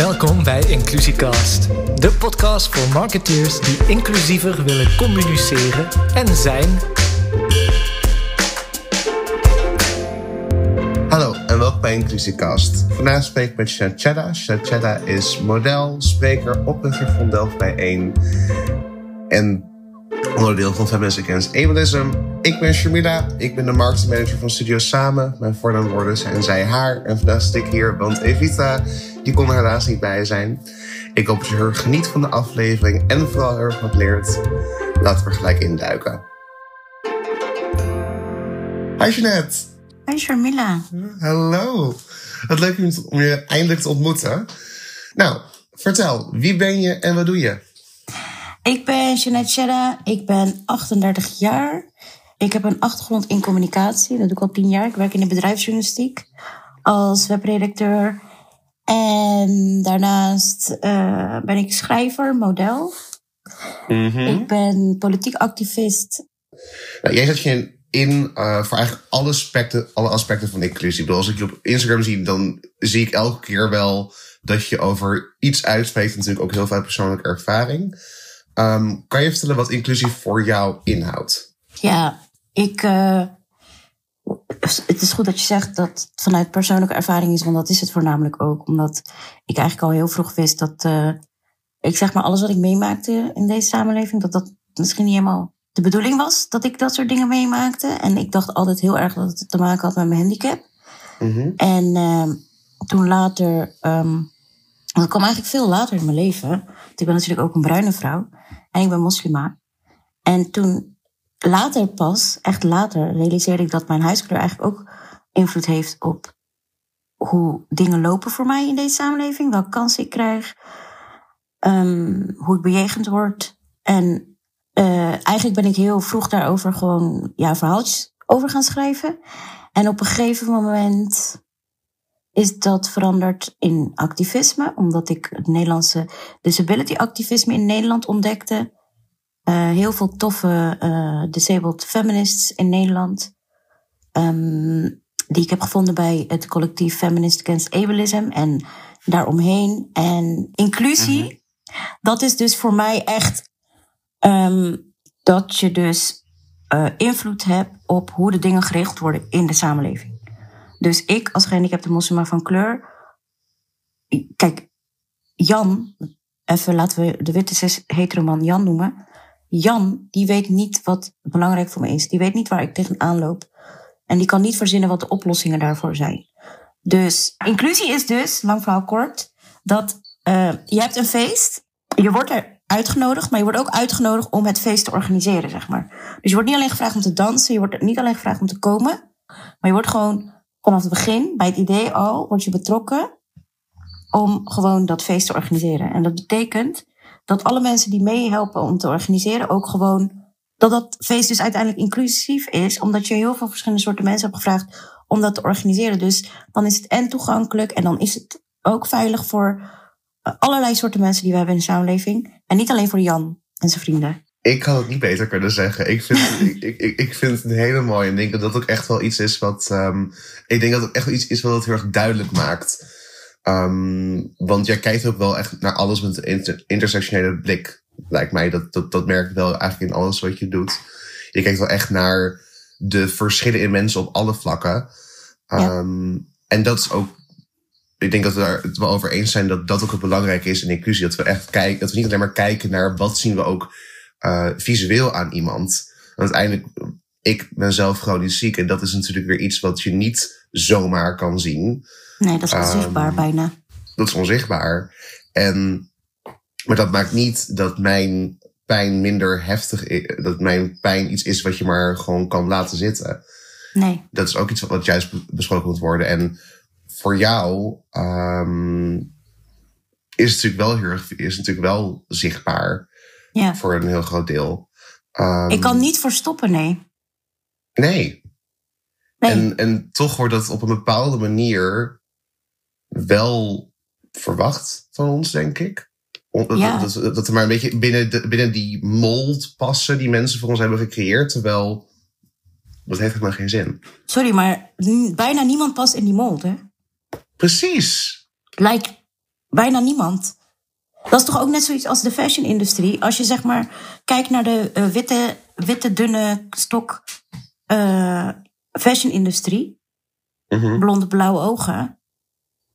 Welkom bij InclusieCast, de podcast voor marketeers die inclusiever willen communiceren en zijn. Hallo en welkom bij InclusieCast. Vandaag spreek ik met Jeanette Chedda. Jeanette Chedda is model, spreker, oprichter van Delft BIJ1 en onderdeel van Feminists Against Ableism. Ik ben Sharmila, ik ben de marketingmanager van Studio Samen. Mijn voornaamwoorden zijn zij haar. En vandaag zit ik hier, want Evita, die kon er helaas niet bij zijn. Ik hoop dat je heel erg geniet van de aflevering en vooral heel erg wat leert. Laten we gelijk induiken. Hi Jeanette. Hi Sharmila. Hallo. Wat leuk om je eindelijk te ontmoeten. Nou, vertel, wie ben je en wat doe je? Ik ben Jeanette Chedda, ik ben 38 jaar. Ik heb een achtergrond in communicatie, dat doe ik al 10 jaar. Ik werk in de bedrijfsjournalistiek als webredacteur. En daarnaast ben ik schrijver, model. Mm-hmm. Ik ben politiek activist. Nou, jij zet je in voor eigenlijk alle aspecten van inclusie. Ik bedoel, als ik je op Instagram zie, dan zie ik elke keer wel dat je over iets uitspreekt. Natuurlijk ook heel veel persoonlijke ervaring. Kan je vertellen wat inclusie voor jou inhoudt? Ja, het is goed dat je zegt dat het vanuit persoonlijke ervaring is, want dat is het voornamelijk ook. Omdat ik eigenlijk al heel vroeg wist dat ik zeg maar alles wat ik meemaakte in deze samenleving, dat misschien niet helemaal de bedoeling was dat ik dat soort dingen meemaakte. En ik dacht altijd heel erg dat het te maken had met mijn handicap. Mm-hmm. En toen later, dat kwam eigenlijk veel later in mijn leven. Want ik ben natuurlijk ook een bruine vrouw en ik ben moslima. En toen later pas, echt later, realiseerde ik dat mijn huidskleur eigenlijk ook invloed heeft op hoe dingen lopen voor mij in deze samenleving. Welke kansen ik krijg, hoe ik bejegend word. En eigenlijk ben ik heel vroeg daarover gewoon verhaaltjes over gaan schrijven. En op een gegeven moment is dat veranderd in activisme, omdat ik het Nederlandse disability-activisme in Nederland ontdekte. Heel veel toffe disabled feminists in Nederland, die ik heb gevonden bij het collectief Feminists Against Ableism en daaromheen. En inclusie, dat is dus voor mij echt dat je dus invloed hebt op hoe de dingen geregeld worden in de samenleving. Dus ik als gehandicapte moslima van kleur, kijk, Jan, even laten we de witte cis heteroman Jan noemen. Jan, die weet niet wat belangrijk voor me is. Die weet niet waar ik tegenaan loop. En die kan niet verzinnen wat de oplossingen daarvoor zijn. Dus inclusie is dus, lang verhaal kort, dat je hebt een feest. Je wordt er uitgenodigd, maar je wordt ook uitgenodigd om het feest te organiseren, zeg maar. Dus je wordt niet alleen gevraagd om te dansen. Je wordt niet alleen gevraagd om te komen. Maar je wordt gewoon vanaf het begin, bij het idee al, word je betrokken om gewoon dat feest te organiseren. En dat betekent dat alle mensen die meehelpen om te organiseren ook gewoon, dat feest dus uiteindelijk inclusief is, omdat je heel veel verschillende soorten mensen hebt gevraagd om dat te organiseren. Dus dan is het en toegankelijk en dan is het ook veilig voor allerlei soorten mensen die we hebben in de samenleving. En niet alleen voor Jan en zijn vrienden. Ik had het niet beter kunnen zeggen. Ik vind het een hele mooie. En ik denk dat dat ook echt wel iets is wat wat het heel erg duidelijk maakt. Want jij kijkt ook wel echt naar alles met een intersectionele blik. Lijkt mij, dat merk ik wel eigenlijk in alles wat je doet. Je kijkt wel echt naar de verschillen in mensen op alle vlakken. En dat is ook, ik denk dat we daar het wel over eens zijn dat dat ook het belangrijk is in inclusie. Dat we echt kijken, dat we niet alleen maar kijken naar wat zien we ook visueel aan iemand. Want uiteindelijk, ik ben zelf chronisch ziek en dat is natuurlijk weer iets wat je niet zomaar kan zien. Nee, dat is onzichtbaar bijna. Dat is onzichtbaar. Maar dat maakt niet dat mijn pijn minder heftig is. Dat mijn pijn iets is wat je maar gewoon kan laten zitten. Nee. Dat is ook iets wat juist besproken moet worden. En voor jou is het natuurlijk wel zichtbaar. Ja. Voor een heel groot deel. Ik kan niet verstoppen, nee. En toch wordt dat op een bepaalde manier wel verwacht van ons, denk ik. Dat we maar een beetje binnen die mold passen die mensen voor ons hebben gecreëerd. Terwijl, dat heeft helemaal geen zin. Sorry, maar bijna niemand past in die mold, hè? Precies. Like, Bijna niemand. Dat is toch ook net zoiets als de fashion-industrie. Als je zeg maar kijkt naar de witte dunne stok fashion-industrie. Mm-hmm. Blonde, blauwe ogen.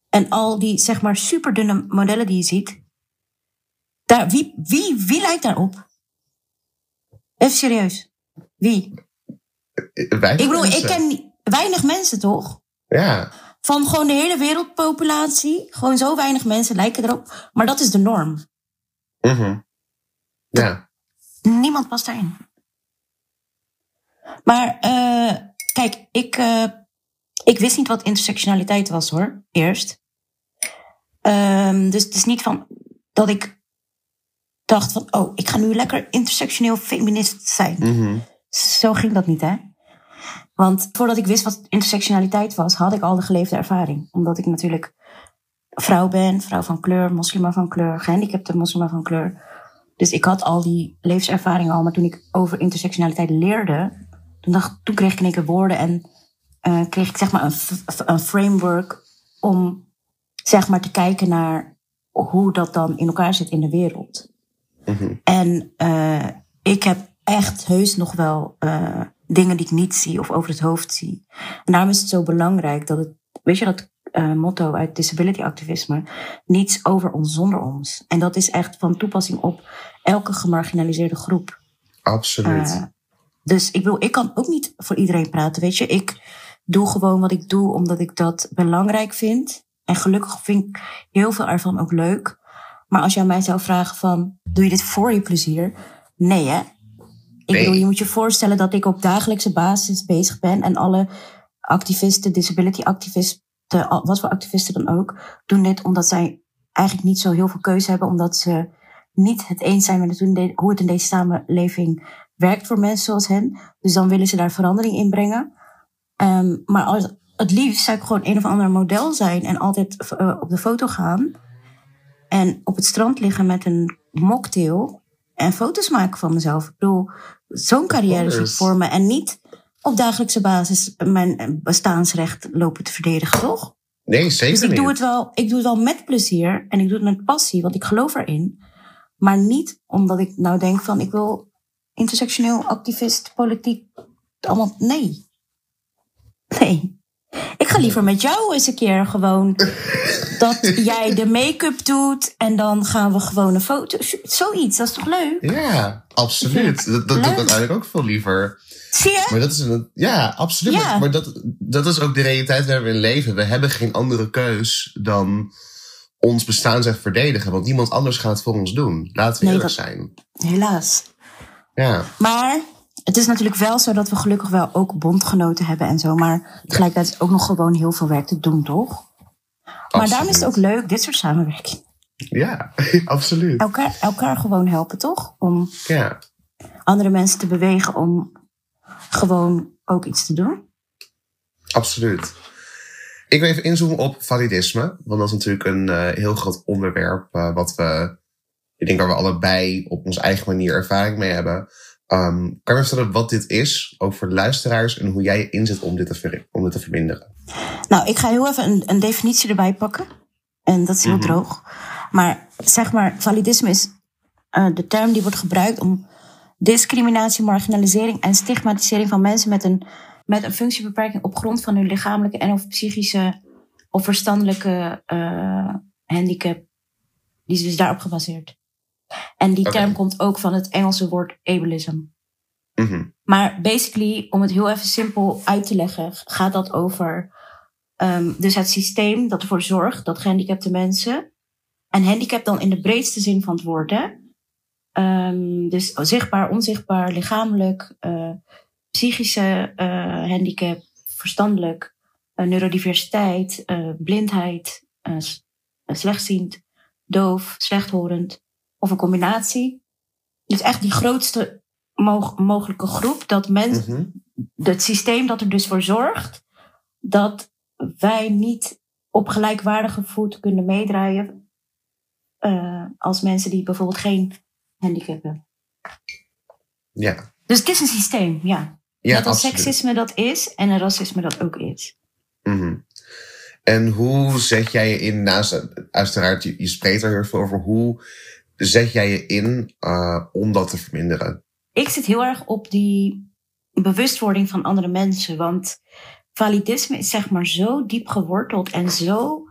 En al die zeg maar superdunne modellen die je ziet. Daar, wie lijkt daarop? Even serieus. Wie? Ik ken weinig mensen, toch? Ja. Van gewoon de hele wereldpopulatie. Gewoon zo weinig mensen lijken erop. Maar dat is de norm. Mm-hmm. Ja. Niemand past daarin. Maar kijk, ik wist niet wat intersectionaliteit was, hoor. Eerst. Dus het is niet van dat ik dacht van... oh, ik ga nu lekker intersectioneel feminist zijn. Mm-hmm. Zo ging dat niet, hè? Want voordat ik wist wat intersectionaliteit was, had ik al de geleefde ervaring. Omdat ik natuurlijk vrouw ben, vrouw van kleur, moslima van kleur, gehandicapte moslima van kleur. Dus ik had al die levenservaringen al. Maar toen ik over intersectionaliteit leerde, toen kreeg ik in één keer woorden en kreeg ik zeg maar een framework om zeg maar te kijken naar hoe dat dan in elkaar zit in de wereld. Mm-hmm. En ik heb echt heus nog wel dingen die ik niet zie of over het hoofd zie. En daarom is het zo belangrijk dat het... Weet je dat motto uit disability activisme? Niets over ons zonder ons. En dat is echt van toepassing op elke gemarginaliseerde groep. Absoluut. Dus ik bedoel, ik kan ook niet voor iedereen praten, weet je. Ik doe gewoon wat ik doe omdat ik dat belangrijk vind. En gelukkig vind ik heel veel ervan ook leuk. Maar als jij mij zou vragen van... doe je dit voor je plezier? Nee, hè? Nee. Ik bedoel, je moet je voorstellen dat ik op dagelijkse basis bezig ben. En alle activisten, disability activisten, wat voor activisten dan ook, doen dit omdat zij eigenlijk niet zo heel veel keuze hebben. Omdat ze niet het eens zijn met hoe het in deze samenleving werkt voor mensen zoals hen. Dus dan willen ze daar verandering in brengen. Maar het liefst zou ik gewoon een of ander model zijn en altijd op de foto gaan. En op het strand liggen met een mocktail. En foto's maken van mezelf. Ik bedoel, zo'n carrière zit voor me. En niet op dagelijkse basis mijn bestaansrecht lopen te verdedigen, toch? Nee, zeker niet. Dus ik doe het wel met plezier. En ik doe het met passie, want ik geloof erin. Maar niet omdat ik nou denk van... ik wil intersectioneel, activist, politiek... allemaal, nee. Nee. Ik ga liever met jou eens een keer gewoon... dat jij de make-up doet en dan gaan we gewoon een foto... Zoiets, dat is toch leuk? Ja, absoluut. Dat doe ik uiteindelijk ook veel liever. Zie je? Maar dat is ja, absoluut. Ja. Maar dat is ook de realiteit waar we in leven. We hebben geen andere keus dan ons bestaansrecht verdedigen. Want niemand anders gaat het voor ons doen. Laten we eerlijk zijn. Helaas. Ja. Maar... het is natuurlijk wel zo dat we gelukkig wel ook bondgenoten hebben en zo. Maar tegelijkertijd is ook nog gewoon heel veel werk te doen, toch? Absoluut. Maar daarom is het ook leuk, dit soort samenwerking. Ja, absoluut. Elkaar gewoon helpen, toch? Om andere mensen te bewegen om gewoon ook iets te doen. Absoluut. Ik wil even inzoomen op validisme. Want dat is natuurlijk een heel groot onderwerp waar we allebei op onze eigen manier ervaring mee hebben. Kan je me vertellen wat dit is, ook voor de luisteraars, en hoe jij je inzet om dit te verminderen? Nou, ik ga heel even een definitie erbij pakken. En dat is heel droog. Maar zeg maar, validisme is de term die wordt gebruikt om discriminatie, marginalisering en stigmatisering van mensen met een functiebeperking op grond van hun lichamelijke en of psychische of verstandelijke handicap. Die is dus daarop gebaseerd. En die term komt ook van het Engelse woord ableism. Mm-hmm. Maar basically, om het heel even simpel uit te leggen, gaat dat over dus het systeem dat ervoor zorgt dat gehandicapte mensen, en handicap dan in de breedste zin van het woord, hè? Dus zichtbaar, onzichtbaar, lichamelijk, psychische handicap, verstandelijk, neurodiversiteit, blindheid, slechtziend, doof, slechthorend. Of een combinatie. Dus echt die grootste mogelijke groep. Dat mensen, het systeem dat er dus voor zorgt. Dat wij niet op gelijkwaardige voet kunnen meedraaien. Als mensen die bijvoorbeeld geen handicap hebben. Ja. Dus het is een systeem, ja. Net als seksisme dat is en een racisme dat ook is. Mm-hmm. En hoe zet jij je in, naast uiteraard, je spreekt er heel veel over, hoe zet jij je in om dat te verminderen? Ik zit heel erg op die bewustwording van andere mensen. Want validisme is zeg maar zo diep geworteld en zo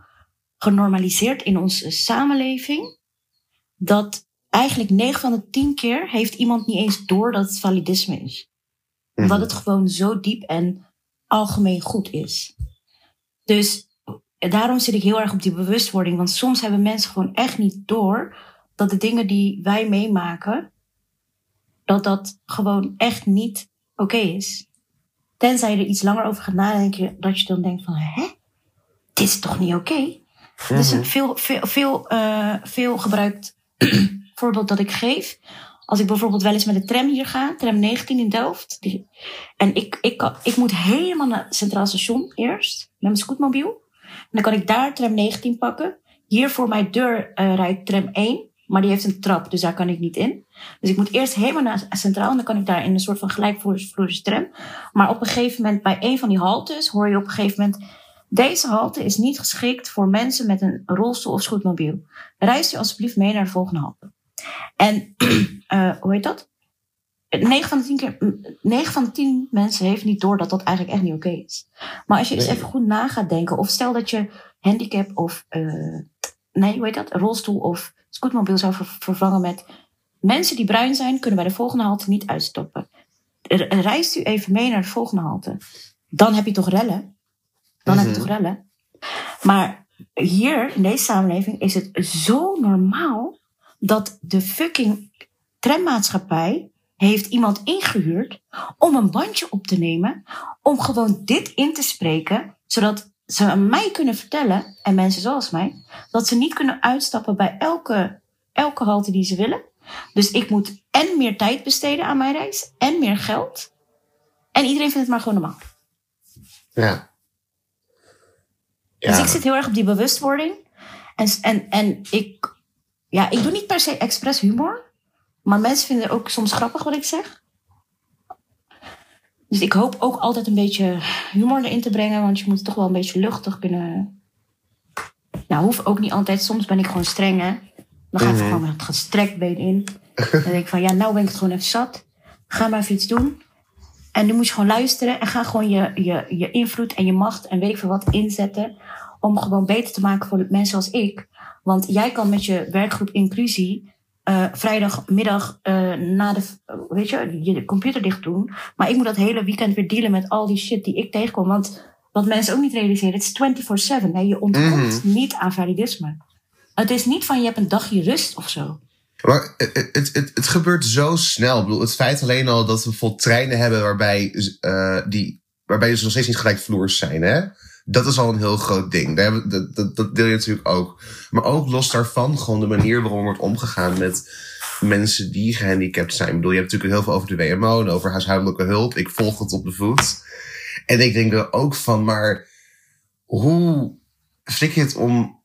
genormaliseerd in onze samenleving, dat eigenlijk 9 van de 10 keer heeft iemand niet eens door dat het validisme is. Omdat het gewoon zo diep en algemeen goed is. Dus daarom zit ik heel erg op die bewustwording. Want soms hebben mensen gewoon echt niet door dat de dingen die wij meemaken, dat dat gewoon echt niet oké is. Tenzij je er iets langer over gaat nadenken, dat je dan denkt van, hè? Dit is toch niet oké? Dat is een veel gebruikt voorbeeld dat ik geef. Als ik bijvoorbeeld wel eens met de tram hier ga, tram 19 in Delft. En ik moet helemaal naar het Centraal Station eerst, met mijn scootmobiel. En dan kan ik daar tram 19 pakken. Hier voor mijn deur rijdt tram 1, maar die heeft een trap, dus daar kan ik niet in. Dus ik moet eerst helemaal naar Centraal en dan kan ik daar in een soort van gelijkvloerse tram. Maar op een gegeven moment, bij een van die haltes, hoor je op een gegeven moment: deze halte is niet geschikt voor mensen met een rolstoel of scootmobiel. Reis u alsjeblieft mee naar de volgende halte. En, hoe heet dat? 9 van de 10 mensen heeft niet door dat dat eigenlijk echt niet oké is. Maar als je eens even goed na gaat denken, of stel dat je handicap of rolstoel of scootmobiel zou vervangen met mensen die bruin zijn, kunnen bij de volgende halte niet uitstoppen. Reist u even mee naar de volgende halte. Dan heb je toch rellen? Maar hier, in deze samenleving, is het zo normaal dat de fucking trammaatschappij heeft iemand ingehuurd om een bandje op te nemen, om gewoon dit in te spreken, zodat ze mij kunnen vertellen, en mensen zoals mij, dat ze niet kunnen uitstappen bij elke halte die ze willen. Dus ik moet en meer tijd besteden aan mijn reis, en meer geld. En iedereen vindt het maar gewoon normaal. Ja. Dus ik zit heel erg op die bewustwording. En ik... Ja, ik doe niet per se expres humor. Maar mensen vinden ook soms grappig wat ik zeg. Dus ik hoop ook altijd een beetje humor erin te brengen. Want je moet het toch wel een beetje luchtig kunnen... Nou, hoeft ook niet altijd. Soms ben ik gewoon streng, hè. Dan ga ik gewoon met het gestrekt been in. Dan denk ik van, ja, nou ben ik het gewoon even zat. Ga maar even iets doen. En dan moet je gewoon luisteren. En ga gewoon je invloed en je macht en weet ik veel wat inzetten. Om gewoon beter te maken voor mensen als ik. Want jij kan met je werkgroep Inclusie vrijdagmiddag na je computer dicht doen. Maar ik moet dat hele weekend weer dealen met al die shit die ik tegenkom. Want wat mensen ook niet realiseren, het is 24/7. Hè? Je ontkomt niet aan validisme. Het is niet van je hebt een dagje rust of zo. Maar het gebeurt zo snel. Ik bedoel, het feit alleen al dat we vol treinen hebben waarbij ze nog steeds niet gelijkvloers zijn, hè? Dat is al een heel groot ding. Dat deel je natuurlijk ook. Maar ook los daarvan gewoon de manier waarom wordt omgegaan met mensen die gehandicapt zijn. Ik bedoel, je hebt natuurlijk heel veel over de WMO en over huishoudelijke hulp. Ik volg het op de voet. En ik denk er ook van, maar hoe flik je het om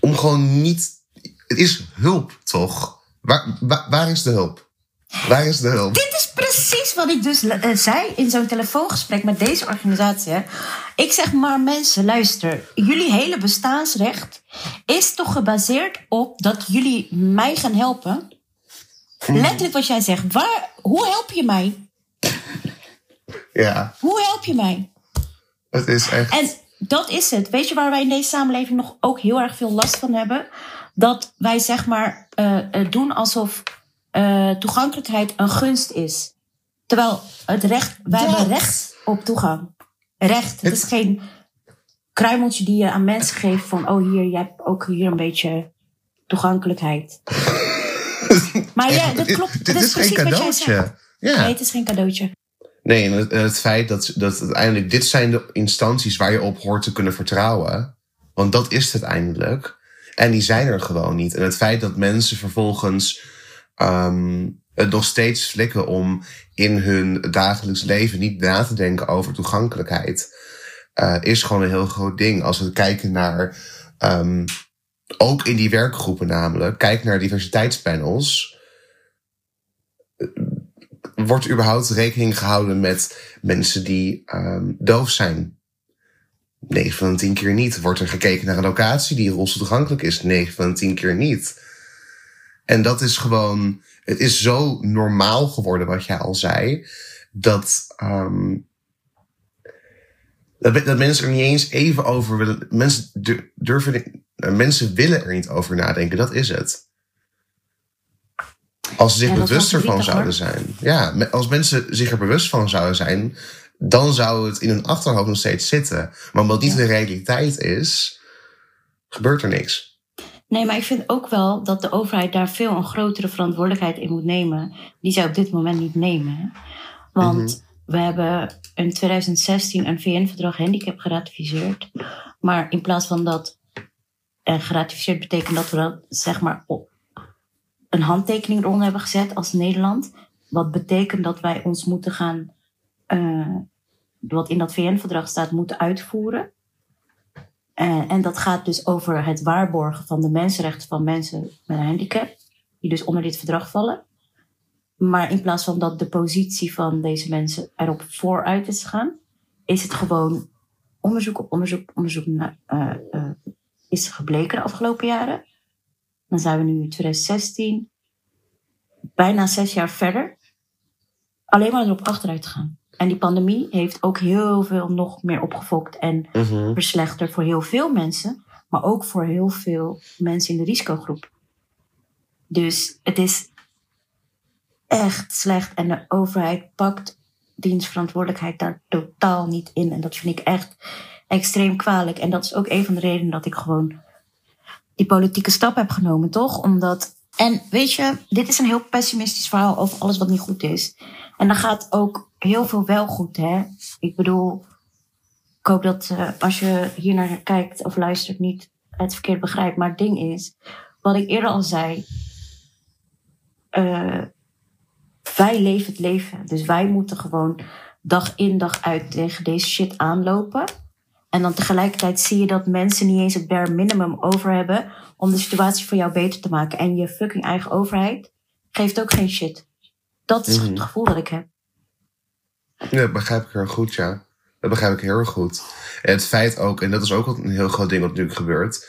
gewoon niet... Het is hulp, toch? Waar is de hulp? Waar is de hulp? Dit is precies wat ik dus zei in zo'n telefoongesprek met deze organisatie. Ik zeg maar, mensen, luister. Jullie hele bestaansrecht is toch gebaseerd op dat jullie mij gaan helpen? Letterlijk wat jij zegt. Hoe help je mij? Ja. Hoe help je mij? Het is echt... En dat is het. Weet je waar wij in deze samenleving nog ook heel erg veel last van hebben? Dat wij zeg maar doen alsof... toegankelijkheid een gunst is. Terwijl het recht... Wij hebben recht op toegang. Het is geen kruimeltje die je aan mensen geeft van... oh, hier, je hebt ook hier een beetje toegankelijkheid. Maar ja, dat klopt. Dit is geen cadeautje. Ja. Nee, het is geen cadeautje. Nee, en het feit dat uiteindelijk... dit zijn de instanties waar je op hoort te kunnen vertrouwen. Want dat is het uiteindelijk. En die zijn er gewoon niet. En het feit dat mensen vervolgens... het nog steeds flikken om in hun dagelijks leven niet na te denken over toegankelijkheid. Is gewoon een heel groot ding. Als we kijken naar, ook in die werkgroepen namelijk, kijk naar diversiteitspanels. Wordt überhaupt rekening gehouden met mensen die doof zijn? 9 van de 10 keer niet. Wordt er gekeken naar een locatie die rolstoel toegankelijk is? 9 van de 10 keer niet. En dat is gewoon... Het is zo normaal geworden, wat jij al zei, dat mensen er niet eens even over willen. Mensen willen er niet over nadenken, dat is het. Als ze zich bewust ervan zouden zijn. Ja, als mensen zich er bewust van zouden zijn, dan zou het in hun achterhoofd nog steeds zitten. Maar omdat het niet de realiteit is, gebeurt er niks. Nee, maar ik vind ook wel dat de overheid daar veel een grotere verantwoordelijkheid in moet nemen. Die zij op dit moment niet nemen. Want we hebben in 2016 een VN-verdrag handicap geratificeerd. Maar in plaats van dat geratificeerd betekent dat we dat zeg maar op een handtekening eronder hebben gezet als Nederland. Wat betekent dat wij ons moeten gaan, wat in dat VN-verdrag staat, moeten uitvoeren. En dat gaat dus over het waarborgen van de mensenrechten van mensen met een handicap, die dus onder dit verdrag vallen. Maar in plaats van dat de positie van deze mensen erop vooruit is gegaan, is het gewoon onderzoek op onderzoek is gebleken de afgelopen jaren. Dan zijn we nu in 2016, bijna 6 jaar verder, alleen maar erop achteruit gegaan. En die pandemie heeft ook heel veel nog meer opgefokt en verslechterd voor heel veel mensen. Maar ook voor heel veel mensen in de risicogroep. Dus het is echt slecht. En de overheid pakt dienstverantwoordelijkheid daar totaal niet in. En dat vind ik echt extreem kwalijk. En dat is ook een van de redenen dat ik gewoon die politieke stap heb genomen, toch? Omdat... En weet je, dit is een heel pessimistisch verhaal over alles wat niet goed is. En dan gaat ook heel veel wel goed, hè. Ik bedoel, ik hoop dat als je hier naar kijkt of luistert niet het verkeerd begrijpt. Maar het ding is, wat ik eerder al zei, wij leven het leven. Dus wij moeten gewoon dag in dag uit tegen deze shit aanlopen. En dan tegelijkertijd zie je dat mensen niet eens het bare minimum over hebben om de situatie voor jou beter te maken. En je fucking eigen overheid geeft ook geen shit. Dat is het gevoel dat ik heb. Ja, dat begrijp ik heel goed, ja. Dat begrijp ik heel erg goed. En het feit ook, en dat is ook een heel groot ding wat natuurlijk gebeurt.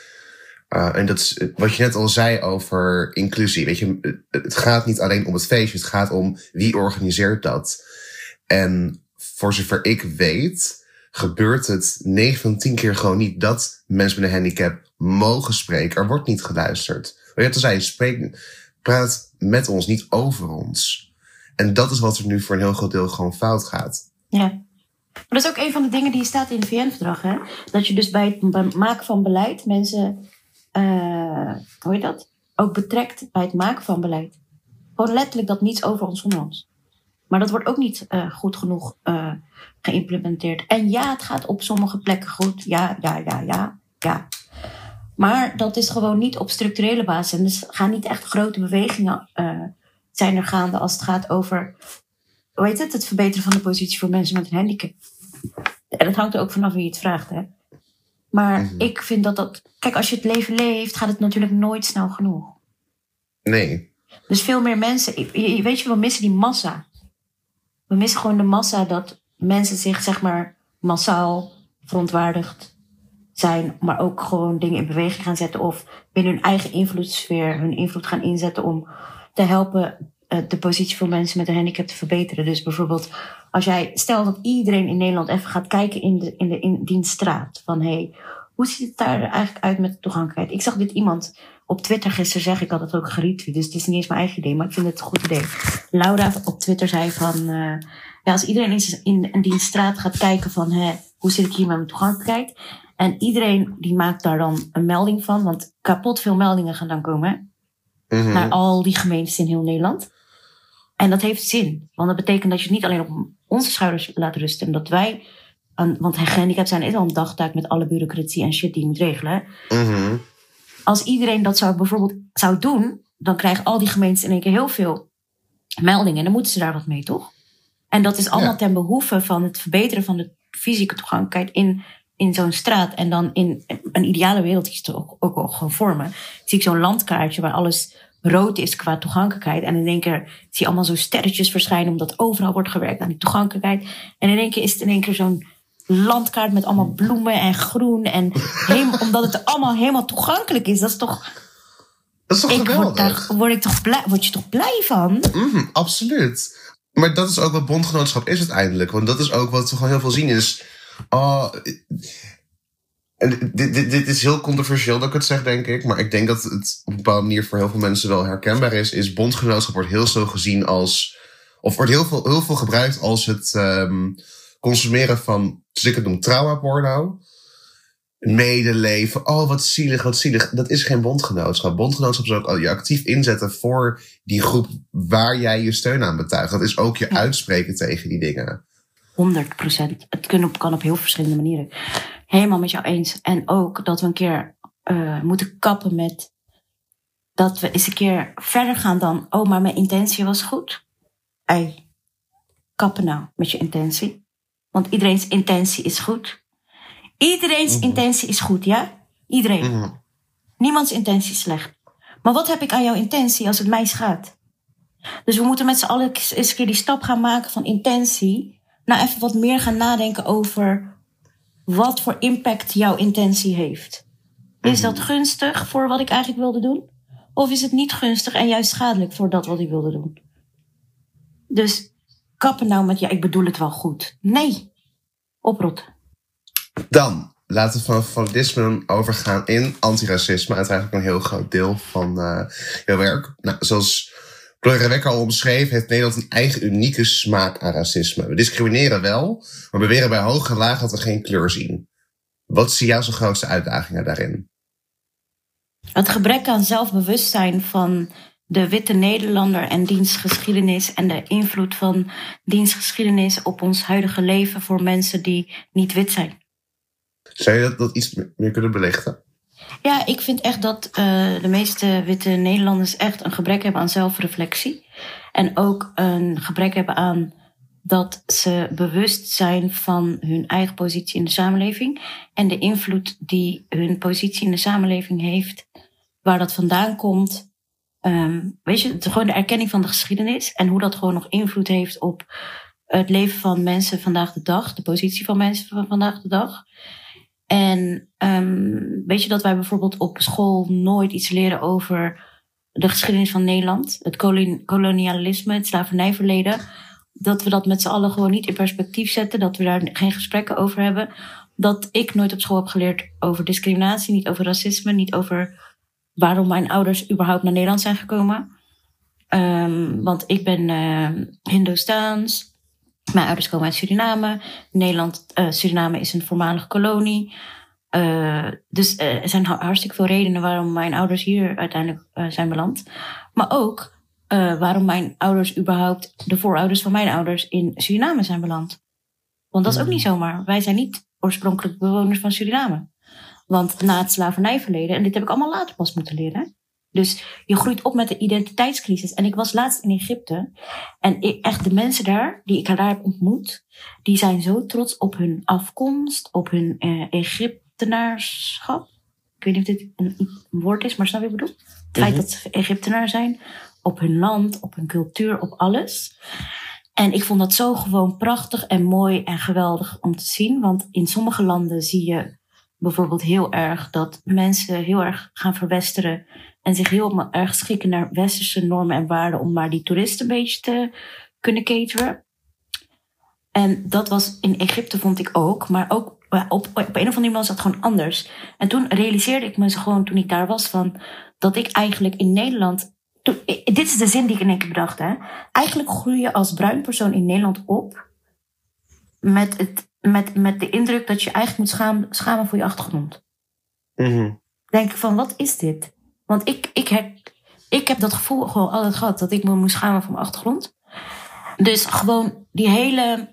En dat is wat je net al zei over inclusie. Weet je, het gaat niet alleen om het feestje. Het gaat om wie organiseert dat. En voor zover ik weet, gebeurt het 9 van 10 keer gewoon niet dat mensen met een handicap mogen spreken. Er wordt niet geluisterd. Wat je te zei, praat met ons, niet over ons. En dat is wat er nu voor een heel groot deel gewoon fout gaat. Ja. Maar dat is ook een van de dingen die staat in het VN-verdrag, hè? Dat je dus bij het maken van beleid mensen, hoor je dat? Ook betrekt bij het maken van beleid. Gewoon letterlijk dat niets over ons zonder ons. Maar dat wordt ook niet goed genoeg geïmplementeerd. En ja, het gaat op sommige plekken goed. Ja. Maar dat is gewoon niet op structurele basis. En dus gaan niet echt grote bewegingen zijn er gaande als het gaat over, hoe heet het, het verbeteren van de positie voor mensen met een handicap. En dat hangt er ook vanaf wie je het vraagt, hè. Maar ik vind dat... Kijk, als je het leven leeft, gaat het natuurlijk nooit snel genoeg. Nee. Dus veel meer mensen... Weet je, we missen die massa. We missen gewoon de massa dat mensen zich, zeg maar, massaal verontwaardigd zijn, maar ook gewoon dingen in beweging gaan zetten of binnen hun eigen invloedssfeer hun invloed gaan inzetten om te helpen de positie voor mensen met een handicap te verbeteren. Dus bijvoorbeeld, als jij, stel dat iedereen in Nederland even gaat kijken in die straat. Van, hey, hoe ziet het daar eigenlijk uit met de toegankelijkheid? Ik zag dit iemand op Twitter gisteren zeggen, ik had het ook geretweet, dus het is niet eens mijn eigen idee, maar ik vind het een goed idee. Laura op Twitter zei van, ja, als iedereen in die straat gaat kijken van, hoe zit ik hier met mijn toegankelijkheid? En iedereen die maakt daar dan een melding van, want kapot veel meldingen gaan dan komen, hè? Naar al die gemeentes in heel Nederland. En dat heeft zin. Want dat betekent dat je het niet alleen op onze schouders laat rusten. En dat wij, want gehandicapt zijn is al een dagtaak met alle bureaucratie en shit die je moet regelen. Als iedereen dat bijvoorbeeld zou doen, dan krijgen al die gemeentes in één keer heel veel meldingen. En dan moeten ze daar wat mee, toch? En dat is allemaal ten behoeve van het verbeteren van de fysieke toegankelijkheid in zo'n straat. En dan in een ideale wereld is het ook gewoon vormen. Zie ik zo'n landkaartje waar alles rood is qua toegankelijkheid. En in één keer zie je allemaal zo sterretjes verschijnen omdat overal wordt gewerkt aan die toegankelijkheid. En in één keer is het zo'n landkaart met allemaal bloemen en groen. En omdat het allemaal helemaal toegankelijk is. Dat is toch geweldig? Word je toch blij van? Mm, absoluut. Maar dat is ook wat bondgenootschap is uiteindelijk. Want dat is ook wat we gewoon heel veel zien is... Dit is heel controversieel dat ik het zeg, denk ik. Maar ik denk dat het op een bepaalde manier voor heel veel mensen wel herkenbaar is. Is bondgenootschap wordt heel zo gezien als... Of wordt heel veel gebruikt als het consumeren van... Dus ik het noem trauma-porno. Medeleven. Oh, wat zielig, wat zielig. Dat is geen bondgenootschap. Bondgenootschap is ook je actief inzetten voor die groep waar jij je steun aan betuigt. Dat is ook je uitspreken tegen die dingen. 100%. Het kan op heel verschillende manieren. Helemaal met jou eens. En ook dat we een keer moeten kappen met... dat we eens een keer verder gaan dan... oh, maar mijn intentie was goed. Ei, kappen nou met je intentie. Want iedereen's intentie is goed. Iedereen's intentie is goed, ja? Iedereen. Mm-hmm. Niemands intentie is slecht. Maar wat heb ik aan jouw intentie als het mij schaadt? Dus we moeten met z'n allen eens een keer die stap gaan maken van intentie... nou even wat meer gaan nadenken over... wat voor impact jouw intentie heeft. Is dat gunstig voor wat ik eigenlijk wilde doen? Of is het niet gunstig en juist schadelijk voor dat wat ik wilde doen? Dus kappen nou met... ja, ik bedoel het wel goed. Nee. Oprotten. Dan laten we van validisme overgaan in antiracisme. Het is eigenlijk een heel groot deel van jouw werk. Nou, zoals Rebecca al omschreef... heeft Nederland een eigen unieke smaak aan racisme. We discrimineren wel... maar beweren bij hoog en laag dat we geen kleur zien. Wat zie jij zijn grootste uitdagingen daarin? Het gebrek aan zelfbewustzijn van... de witte Nederlander en diens geschiedenis... en de invloed van diens geschiedenis op ons huidige leven... voor mensen die niet wit zijn. Zou je dat iets meer kunnen belichten? Ja, ik vind echt dat de meeste witte Nederlanders... echt een gebrek hebben aan zelfreflectie. En ook een gebrek hebben aan dat ze bewust zijn... van hun eigen positie in de samenleving... en de invloed die hun positie in de samenleving heeft... waar dat vandaan komt... weet je, gewoon de erkenning van de geschiedenis... en hoe dat gewoon nog invloed heeft op het leven van mensen vandaag de dag... de positie van mensen van vandaag de dag. En weet je dat wij bijvoorbeeld op school nooit iets leren over... de geschiedenis van Nederland, het kolonialisme, het slavernijverleden... dat we dat met z'n allen gewoon niet in perspectief zetten... dat we daar geen gesprekken over hebben... dat ik nooit op school heb geleerd over discriminatie... niet over racisme, niet over... waarom mijn ouders überhaupt naar Nederland zijn gekomen. Want ik ben Hindoestaans. Mijn ouders komen uit Suriname. Suriname is een voormalige kolonie. Dus er zijn hartstikke veel redenen... waarom mijn ouders hier uiteindelijk zijn beland. Maar ook waarom mijn ouders überhaupt... de voorouders van mijn ouders in Suriname zijn beland. Want dat is ook niet zomaar. Wij zijn niet oorspronkelijk bewoners van Suriname. Want na het slavernijverleden... en dit heb ik allemaal later pas moeten leren... dus je groeit op met de identiteitscrisis. En ik was laatst in Egypte... en echt de mensen daar, die ik daar heb ontmoet... die zijn zo trots op hun afkomst... op hun Egyptenaarschap. Ik weet niet of dit een woord is, maar snap je wat ik bedoel? Het feit dat ze Egyptenaar zijn... op hun land, op hun cultuur, op alles... En ik vond dat zo gewoon prachtig en mooi en geweldig om te zien... want in sommige landen zie je... bijvoorbeeld heel erg dat mensen heel erg gaan verwesteren... en zich heel erg schikken naar westerse normen en waarden... om maar die toeristen een beetje te kunnen cateren. En dat was in Egypte, vond ik ook. Maar ook op een of andere manier was dat gewoon anders. En toen realiseerde ik me gewoon, toen ik daar was... van dat ik eigenlijk in Nederland... dit is de zin die ik in één keer bedacht, hè. Eigenlijk groei je als bruin persoon in Nederland op... met de indruk dat je eigenlijk moet schamen voor je achtergrond. Denk ik van, wat is dit? Want ik heb dat gevoel gewoon altijd gehad... dat ik me moest schamen voor mijn achtergrond. Dus gewoon die hele...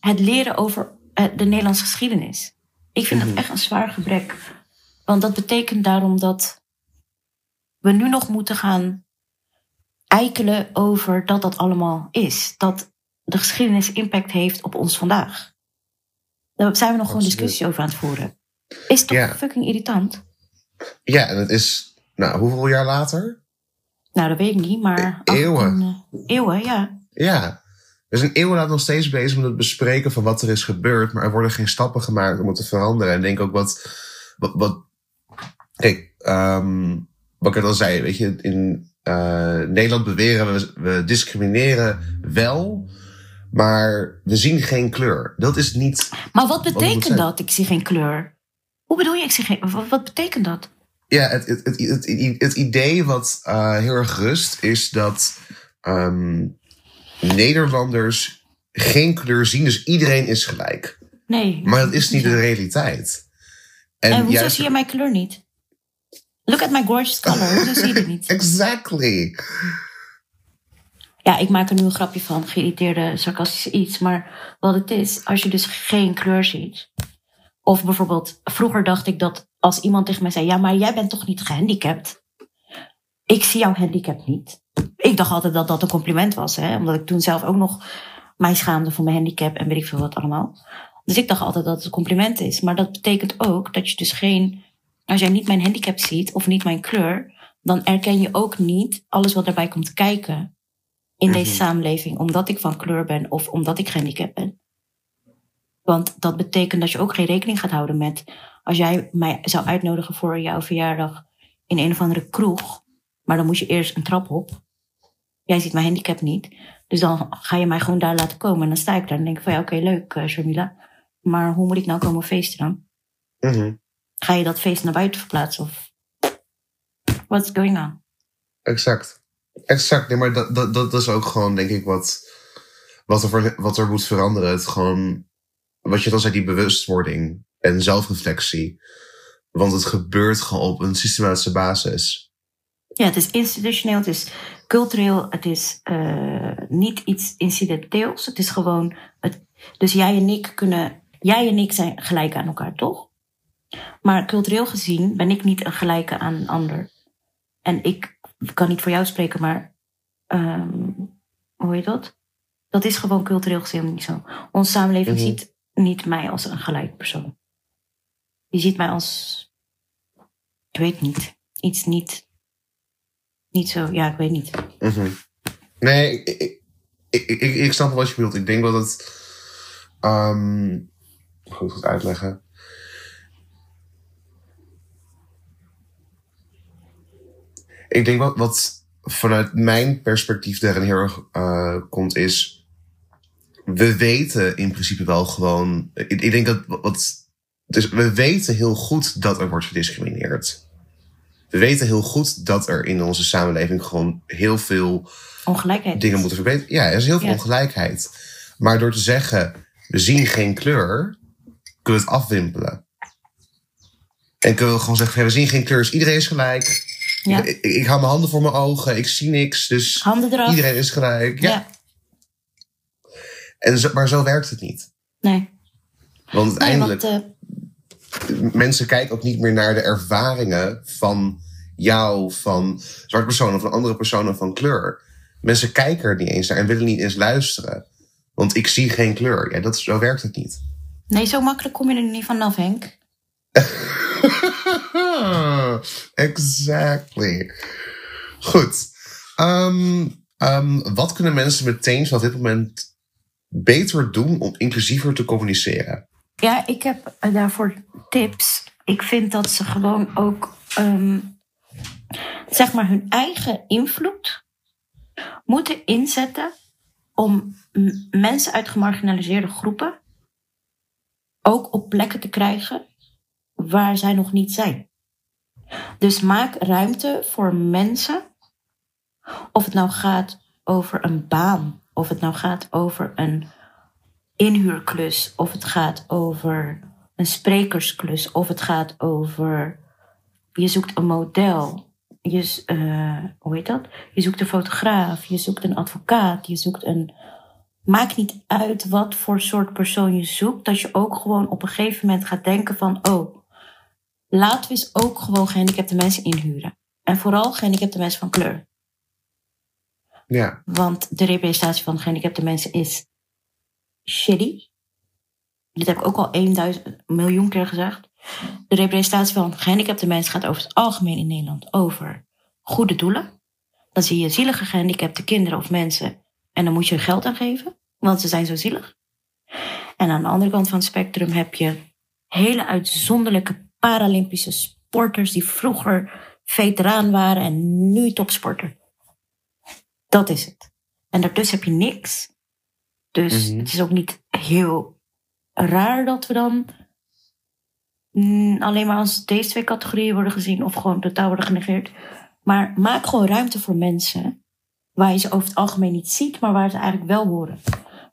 het leren over de Nederlandse geschiedenis. Ik vind dat echt een zwaar gebrek. Want dat betekent daarom dat... we nu nog moeten gaan... eikelen over dat allemaal is. Dat de geschiedenis impact heeft op ons vandaag. Daar zijn we nog gewoon discussie over aan het voeren. Is toch fucking irritant? Ja, en het is... nou, hoeveel jaar later? Nou, dat weet ik niet, maar... Eeuwen. Eeuwen, ja. Ja, We zijn eeuwenlang nog steeds bezig met het bespreken van wat er is gebeurd. Maar er worden geen stappen gemaakt om het te veranderen. En ik denk ook wat kijk, wat ik al zei, weet je, in Nederland beweren we discrimineren wel, maar we zien geen kleur. Dat is niet. Maar wat betekent dat? Ik zie geen kleur. Hoe bedoel je? Ik zie geen. Wat betekent dat? Ja, het idee wat heel erg rust is dat Nederlanders geen kleur zien, dus iedereen is gelijk. Nee. Maar dat is niet de realiteit. En hoezo zie je mijn kleur niet? Look at my gorgeous color. Hoezo zie je dit niet? Exactly. Ja, ik maak er nu een grapje van. Geïrriteerde, sarcastische iets. Maar wat het is, als je dus geen kleur ziet. Of bijvoorbeeld, vroeger dacht ik dat als iemand tegen mij zei, ja, maar jij bent toch niet gehandicapt? Ik zie jouw handicap niet. Ik dacht altijd dat dat een compliment was. Hè? Omdat ik toen zelf ook nog mij schaamde voor mijn handicap en weet ik veel wat allemaal. Dus ik dacht altijd dat het een compliment is. Maar dat betekent ook dat je dus geen. Als jij niet mijn handicap ziet of niet mijn kleur, dan erken je ook niet alles wat daarbij komt kijken in deze samenleving. Omdat ik van kleur ben of omdat ik gehandicapt ben. Want dat betekent dat je ook geen rekening gaat houden met. Als jij mij zou uitnodigen voor jouw verjaardag in een of andere kroeg, maar dan moet je eerst een trap op. Jij ziet mijn handicap niet. Dus dan ga je mij gewoon daar laten komen. En dan sta ik daar en denk ik van ja, oké, leuk, Sharmila. Maar hoe moet ik nou komen feesten dan? Ga je dat feest naar buiten verplaatsen? Of what's going on? Exact. Nee, maar dat is ook gewoon, denk ik, wat er moet veranderen. Het gewoon, wat je dan zei, die bewustwording en zelfreflectie. Want het gebeurt gewoon op een systematische basis. Ja, het is institutioneel, het is cultureel, het is niet iets incidenteels. Het is gewoon, dus jij en ik zijn gelijk aan elkaar, toch? Maar cultureel gezien ben ik niet een gelijke aan een ander. En ik kan niet voor jou spreken, maar hoe heet dat? Dat is gewoon cultureel gezien niet zo. Onze samenleving ziet niet mij als een gelijk persoon. Die ziet mij als, ik weet niet, iets niet zo, ja, ik weet niet. Nee, ik snap wat je bedoelt. Ik denk dat het, goed uitleggen. Ik denk wat vanuit mijn perspectief daarin heel erg komt is, we weten in principe wel gewoon, ik denk dat dus we weten heel goed dat er wordt gediscrimineerd. We weten heel goed dat er in onze samenleving gewoon heel veel ongelijkheid dingen moeten verbeteren. Ja, er is heel veel ongelijkheid. Maar door te zeggen, we zien geen kleur, kunnen we het afwimpelen. En kunnen we gewoon zeggen, we zien geen kleur, dus iedereen is gelijk. Ja. Ik hou mijn handen voor mijn ogen, ik zie niks, dus iedereen is gelijk. Ja. En maar zo werkt het niet. Nee. Want uiteindelijk, mensen kijken ook niet meer naar de ervaringen van jou, van zwarte personen of van andere personen van kleur. Mensen kijken er niet eens naar en willen niet eens luisteren. Want ik zie geen kleur. Ja, zo werkt het niet. Nee, zo makkelijk kom je er niet vanaf, Henk. Exactly. Goed. Wat kunnen mensen meteen vanaf dit moment beter doen om inclusiever te communiceren? Ja, ik heb daarvoor tips. Ik vind dat ze gewoon ook zeg maar hun eigen invloed moeten inzetten om mensen uit gemarginaliseerde groepen ook op plekken te krijgen waar zij nog niet zijn. Dus maak ruimte voor mensen. Of het nou gaat over een baan. Of het nou gaat over een inhuurklus. Of het gaat over een sprekersklus. Of het gaat over, je zoekt een model. Hoe heet dat? Je zoekt een fotograaf. Je zoekt een advocaat. Je zoekt een. Maakt niet uit wat voor soort persoon je zoekt. Dat je ook gewoon op een gegeven moment gaat denken van, oh, laten we eens ook gewoon gehandicapte mensen inhuren. En vooral gehandicapte mensen van kleur. Ja. Want de representatie van gehandicapte mensen is shitty. Dit heb ik ook al 1 miljoen keer gezegd. De representatie van gehandicapte mensen gaat over het algemeen in Nederland over goede doelen. Dan zie je zielige gehandicapte kinderen of mensen en dan moet je er geld aan geven. Want ze zijn zo zielig. En aan de andere kant van het spectrum heb je hele uitzonderlijke Paralympische sporters die vroeger veteraan waren en nu topsporter. Dat is het. En daartussen heb je niks. Dus Het is ook niet heel raar dat we dan alleen maar als deze twee categorieën worden gezien of gewoon totaal worden genegeerd. Maar maak gewoon ruimte voor mensen waar je ze over het algemeen niet ziet, maar waar ze eigenlijk wel horen.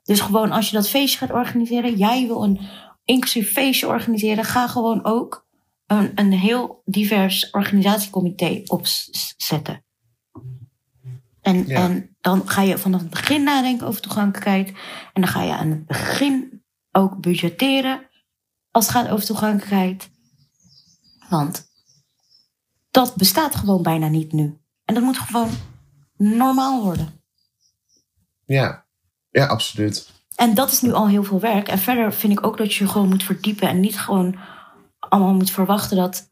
Dus gewoon als je dat feestje gaat organiseren, jij wil een inclusief feestje organiseren, ga gewoon ook een heel divers organisatiecomité opzetten. En dan ga je vanaf het begin nadenken over toegankelijkheid. En dan ga je aan het begin ook budgetteren als het gaat over toegankelijkheid. Want dat bestaat gewoon bijna niet nu. En dat moet gewoon normaal worden. Ja, absoluut. En dat is nu al heel veel werk. En verder vind ik ook dat je gewoon moet verdiepen en niet gewoon allemaal moet verwachten dat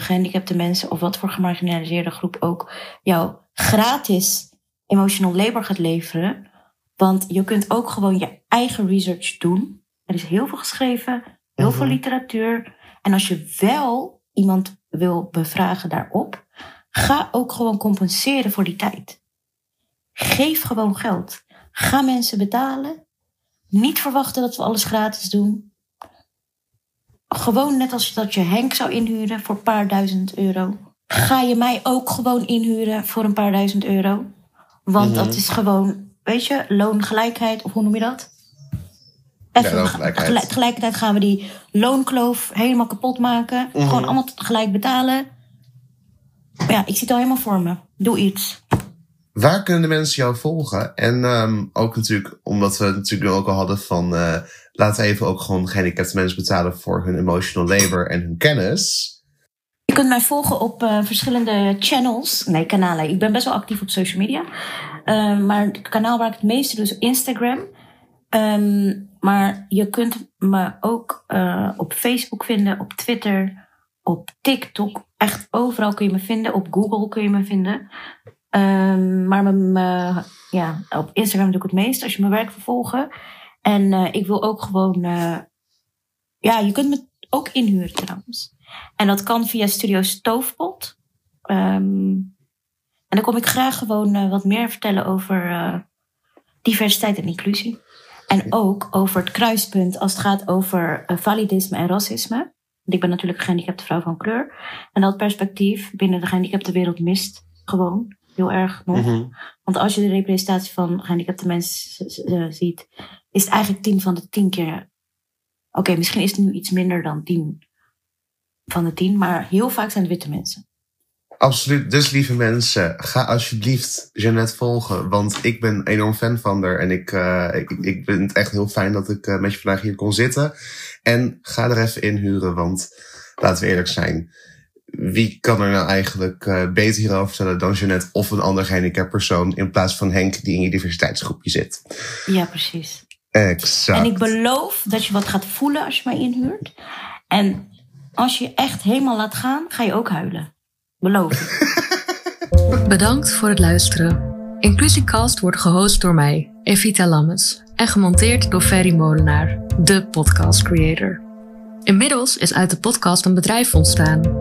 gehandicapte mensen of wat voor gemarginaliseerde groep ook jou gratis emotional labor gaat leveren. Want je kunt ook gewoon je eigen research doen. Er is heel veel geschreven, heel veel literatuur. En als je wel iemand wil bevragen daarop, ga ook gewoon compenseren voor die tijd. Geef gewoon geld. Ga mensen betalen. Niet verwachten dat we alles gratis doen. Gewoon net als dat je Henk zou inhuren voor een paar €1000. Ga je mij ook gewoon inhuren voor een paar €1000? Want dat is gewoon, weet je, loongelijkheid, of hoe noem je dat? Even, loongelijkheid. Tegelijkertijd gaan we die loonkloof helemaal kapot maken. Gewoon allemaal tegelijk betalen. Ja, ik zie het al helemaal voor me. Doe iets. Waar kunnen de mensen jou volgen? En ook natuurlijk, omdat we het natuurlijk ook al hadden van laten even ook gewoon gehandicapte mensen betalen voor hun emotional labor en hun kennis. Je kunt mij volgen op verschillende channels. Nee, kanalen. Ik ben best wel actief op social media. Maar het kanaal waar ik het meeste doe is Instagram. Maar je kunt me ook op Facebook vinden, op Twitter, op TikTok. Echt overal kun je me vinden. Op Google kun je me vinden. Maar op Instagram doe ik het meest als je mijn werk wil volgen. En ik wil ook gewoon... je kunt me ook inhuren trouwens. En dat kan via Studio Stoofpot. En dan kom ik graag gewoon wat meer vertellen over diversiteit en inclusie. En ook over het kruispunt als het gaat over validisme en racisme. Want ik ben natuurlijk een gehandicapte vrouw van kleur. En dat perspectief binnen de gehandicapte wereld mist gewoon heel erg nog. Want als je de representatie van gehandicapte mensen ziet, is het eigenlijk 10 van de 10 keer... Oké, misschien is het nu iets minder dan 10 van de 10, maar heel vaak zijn het witte mensen. Absoluut. Dus lieve mensen, ga alsjeblieft Jeanette volgen. Want ik ben enorm fan van haar. En ik vind het echt heel fijn dat ik met je vandaag hier kon zitten. En ga er even inhuren, want laten we eerlijk zijn. Wie kan er nou eigenlijk beter hierover vertellen dan Jeanette of een ander gehandicapt persoon in plaats van Henk die in je diversiteitsgroepje zit? Ja, precies. Exact. En ik beloof dat je wat gaat voelen als je mij inhuurt. En als je echt helemaal laat gaan, ga je ook huilen. Beloof ik. Bedankt voor het luisteren. InclusieCast wordt gehost door mij, Evita Lammes, en gemonteerd door Ferry Molenaar, de podcast creator. Inmiddels is uit de podcast een bedrijf ontstaan.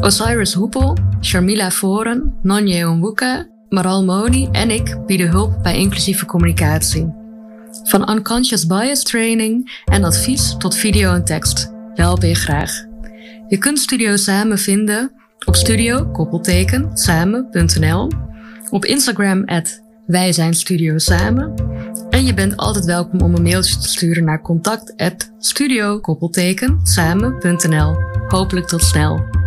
Osiris Hoepel, Sharmila Voren, Nanje Onwuka, Maral Moni en ik bieden hulp bij inclusieve communicatie. Van unconscious bias training en advies tot video en tekst. Wel weer graag. Je kunt Studio Samen vinden op studio-samen.nl, op Instagram @wijzijnstudiosamen en je bent altijd welkom om een mailtje te sturen naar contact@studio-samen.nl. Hopelijk tot snel.